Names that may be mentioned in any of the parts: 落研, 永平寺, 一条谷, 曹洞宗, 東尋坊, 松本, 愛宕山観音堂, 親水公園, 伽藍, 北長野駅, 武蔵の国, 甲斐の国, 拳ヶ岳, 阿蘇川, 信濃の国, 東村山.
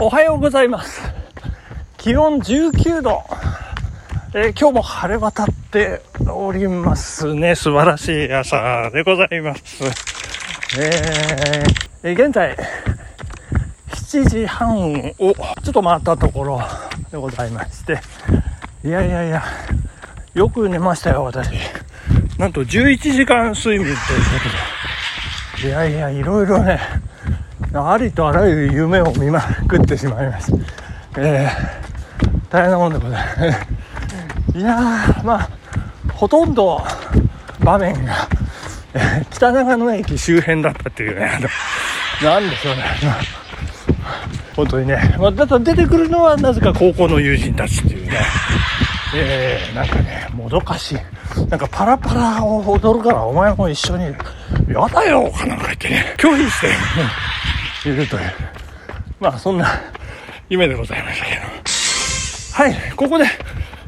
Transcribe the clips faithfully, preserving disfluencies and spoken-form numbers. おはようございます。気温じゅうきゅうど、えー、今日も晴れ渡っておりますね。素晴らしい朝でございます。えー、現在しちじはんをちょっと回ったところでございまして、いやいやいやよく寝ましたよ私。なんとじゅういちじかん睡眠ということで、いやいやいろいろね、ありとあらゆる夢を見まくってしまいました。えー、大変なもんでございます。いやー、まあほとんど場面が、えー、北長野駅周辺だったっていうね、なんでしょうね、本当にね、まあ、だから出てくるのはなぜか高校の友人たちっていうね、えー、なんかね、もどかしい、なんかパラパラを踊るからお前も一緒にやだよかなんか言ってね、拒否しているという、まあそんな夢でございましたけど、はい、ここで、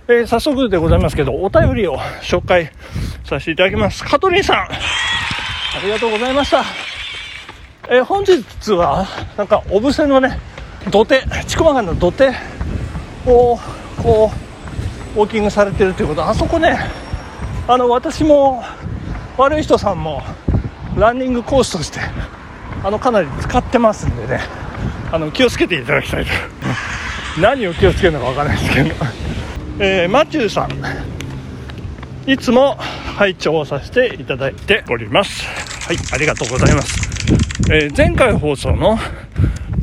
えー、早速でございますけどお便りを紹介させていただきます。カトリンさん、ありがとうございました。えー、本日はなんかお伏せのね土手、千曲川の土手をこうウォーキングされてるということ、あそこね、あの私も悪い人さんもランニングコースとしてあのかなり使ってますんでね、あの気をつけていただきたいと何を気をつけるのかわからないですけど、えー、マチューさん、いつも拝聴させていただいております。はい、ありがとうございます。えー、前回放送の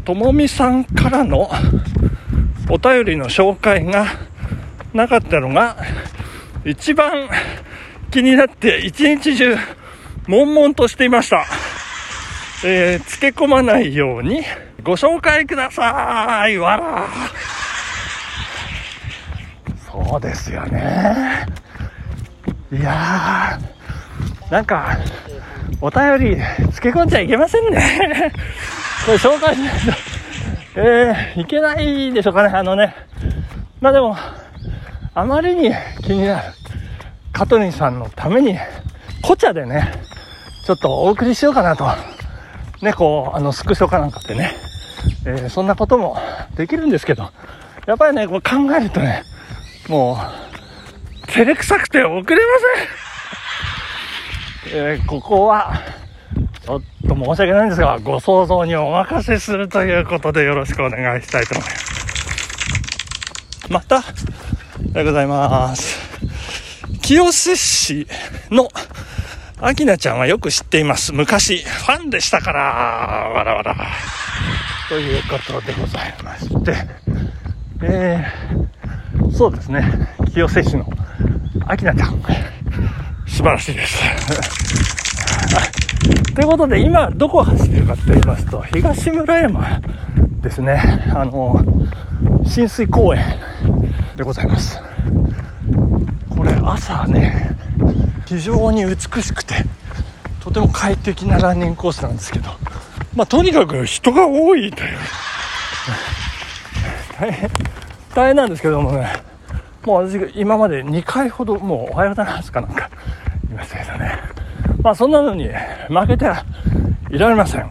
ともみさんからのお便りの紹介がなかったのが一番気になって一日中悶々としていました。えー、つけ込まないようにご紹介ください。わら。そうですよね。いやー、なんかお便りつけ込んじゃいけませんねこれ紹介しないと、えー、いけないでしょうかね。あのね、まあでもあまりに気になるカトリンさんのためにコチャでねちょっとお送りしようかなとね、こうあのスクショかなんかってね、えー、そんなこともできるんですけど、やっぱりねこう考えるとね、もう照れくさくて送れませんえー、ここはちょっと申し訳ないんですがご想像にお任せするということでよろしくお願いしたいと思います。またでございます。清瀬市のあきなちゃんはよく知っています。昔ファンでしたから、わらわらということでございまして、えー、そうですね、清瀬市のあきなちゃん素晴らしいですということで、今どこを走っているかと言いますと東村山ですね、あの親水公園でございます。これ朝ね非常に美しくてとても快適なランニングコースなんですけど、まあとにかく人が多いという大変大変なんですけどもね、もう私今までにかいほどもうおはようございますかなんか言いましたけどね、まあそんなのに負けてはいられません。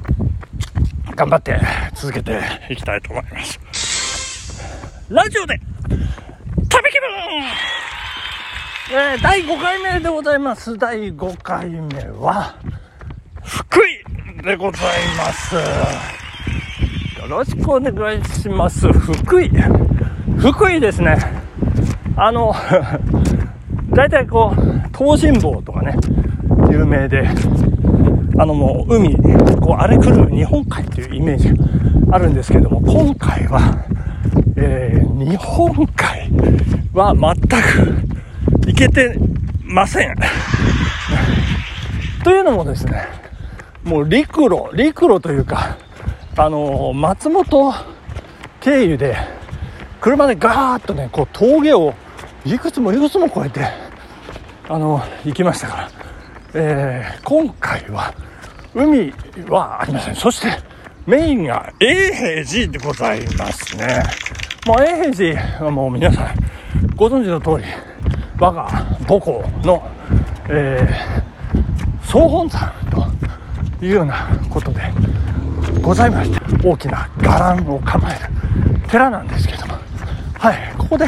頑張って続けていきたいと思います。ラジオで旅気分、えー、だいごかいめでございます。だいごかいめは福井でございます。よろしくお願いします。福井福井ですね、あのだいたいこう東尋坊とかね有名で、あのもう海こう荒れ狂う日本海っていうイメージがあるんですけども、今回は、えー、日本海は全くいけてませんというのもですね、もう陸路陸路というか、あのー、松本経由で車でガーッとねこう峠をいくつもいくつも越えて、あのー、行きましたから、えー、今回は海はありません。そしてメインが永平寺でございますね。もう永平寺はもう皆さんご存知の通り、我が母校の、えー、総本山というようなことでございまして、大きな伽藍を構える寺なんですけども、はい、ここで、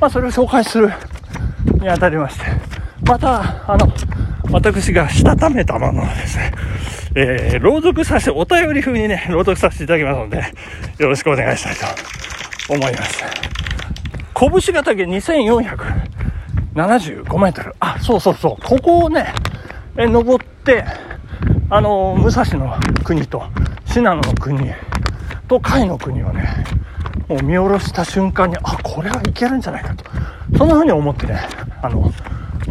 まあ、それを紹介するにあたりまして、また、あの、私がしたためたものをですね、えー、朗読させて、お便り風にね、朗読させていただきますので、よろしくお願いしたいと思います。拳ヶ岳にせんよんひゃくななじゅうごメートル。あ、そうそうそう。ここをね、え登って、あの、武蔵の国と、信濃の国と、甲斐の国をね、もう見下ろした瞬間に、あ、これはいけるんじゃないかと。そんな風に思ってね、あの、も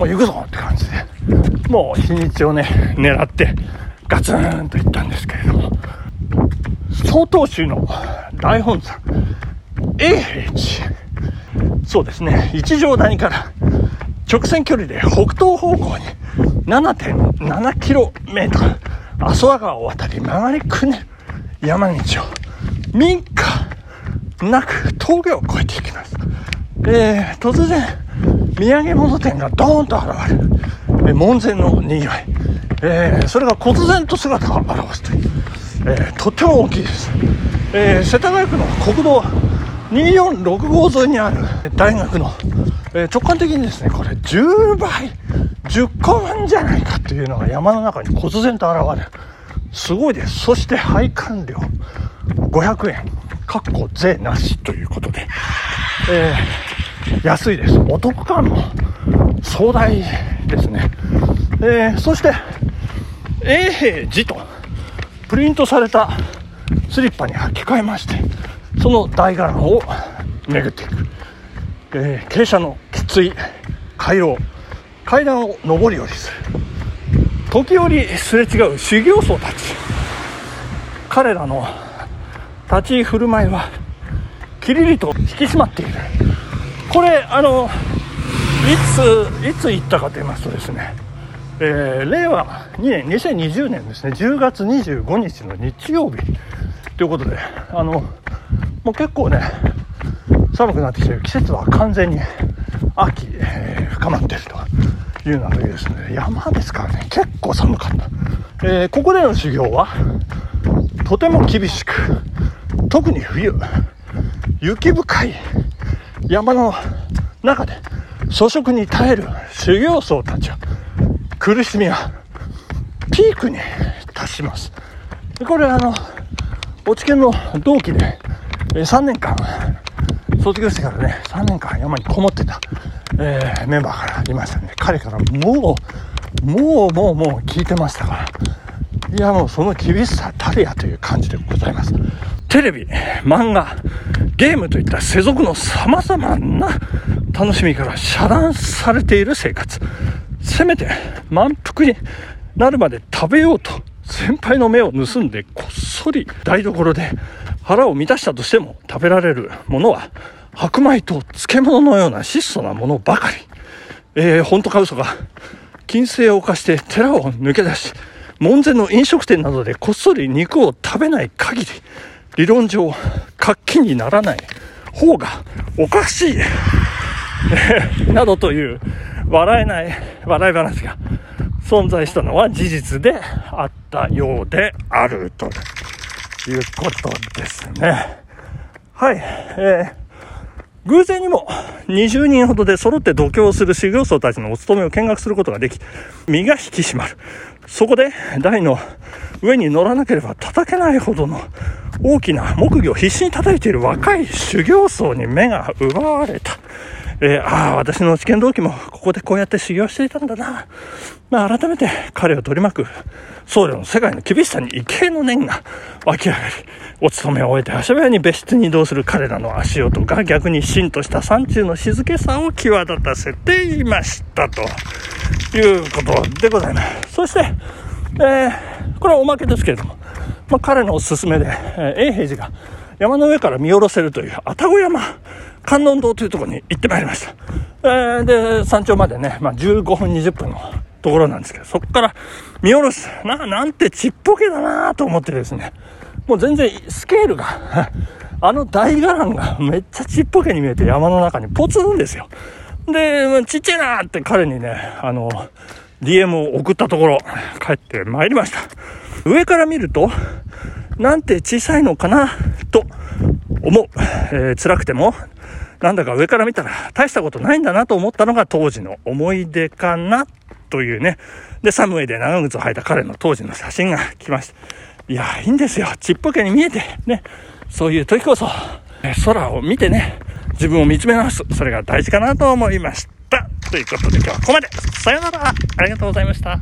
う行くぞって感じで、もう日にちをね、狙って、ガツンと行ったんですけれども、曹洞宗の大本山、永平寺。そうですね、一条谷から直線距離で北東方向に ななてんななキロメートル、阿蘇川を渡り曲がりくねる山道を民家なく峠を越えていきます。えー、突然土産物店がドーンと現れる門前のにぎわい、えー、それが忽然と姿を現すという、えー、とっても大きいです。えー、世田谷区の国道にせんよんひゃくろくじゅうご沿いにある大学の、えー、直感的にですね、これじゅうばいじゅっこぶんじゃないかっていうのが山の中に忽然と現れる。すごいです。そして拝観料ごひゃくえんかっこ税なしということで、えー、安いです。お得感も壮大ですね。えー、そして永平寺とプリントされたスリッパに履き替えまして、その大岩路を巡っていく。えー、傾斜のきつい回廊、階段を上り下りする。時折すれ違う修行僧たち、彼らの立ち居振る舞いはキリリと引き締まっている。これあのいついつ行ったかと言いますとですね、えー、れいわにねんにせんにじゅうねんですね、じゅうがつにじゅうごにちの日曜日ということで、あのもう結構ね寒くなってきている。季節は完全に秋、えー、深まっているというのというですね、山ですからね結構寒かった。えー、ここでの修行はとても厳しく、特に冬雪深い山の中で粗食に耐える修行僧たちは苦しみはピークに達します。これはあの落研の同期でさんねんかん卒業してからねさんねんかん山にこもってた、えー、メンバーからいましたね。彼からもうもうもうもう聞いてましたから、いやもうその厳しさたるやという感じでございます。テレビ、漫画、ゲームといった世俗のさまざまな楽しみから遮断されている生活、せめて満腹になるまで食べようと先輩の目を盗んでこっそり台所で腹を満たしたとしても食べられるものは白米と漬物のような質素なものばかり。えー、本当か嘘か、禁制を犯して寺を抜け出し、門前の飲食店などでこっそり肉を食べない限り理論上活気にならない方がおかしいなどという笑えない笑い話が存在したのは事実であったようであるということですね。はい、えー、偶然にもにじゅうにんほどで揃って読経をする修行僧たちのお勤めを見学することができ、身が引き締まる。そこで台の上に乗らなければ叩けないほどの大きな木魚を必死に叩いている若い修行僧に目が奪われた。えー、ああ、私の試験同期もここでこうやって修行していたんだな。まあ、改めて彼を取り巻く僧侶の世界の厳しさに畏敬の念が湧き上がり、お勤めを終えて足早に別室に移動する彼らの足音が逆にしんとした山中の静けさを際立たせていましたということでございます。そして、えー、これはおまけですけれども、まあ、彼のおすすめで、えー、永平寺が山の上から見下ろせるという愛宕山観音堂というところに行ってまいりました。えー、で山頂までね、まあ、じゅうごふんにじゅっぷんのところなんですけど、そこから見下ろすな、なんてちっぽけだなと思ってですね、もう全然スケールがあの大伽藍がめっちゃちっぽけに見えて山の中にポツンですよ。でちっちゃいなって彼にねあの ディーエム を送ったところ帰ってまいりました。上から見るとなんて小さいのかなと思う、えー、辛くてもなんだか上から見たら大したことないんだなと思ったのが当時の思い出かなというね。で、サムウェイで長靴を履いた彼の当時の写真が来ました。いや、いいんですよ。ちっぽけに見えてね、そういう時こそ空を見てね、自分を見つめ直す、それが大事かなと思いました。ということで今日はここまで。さよなら。ありがとうございました。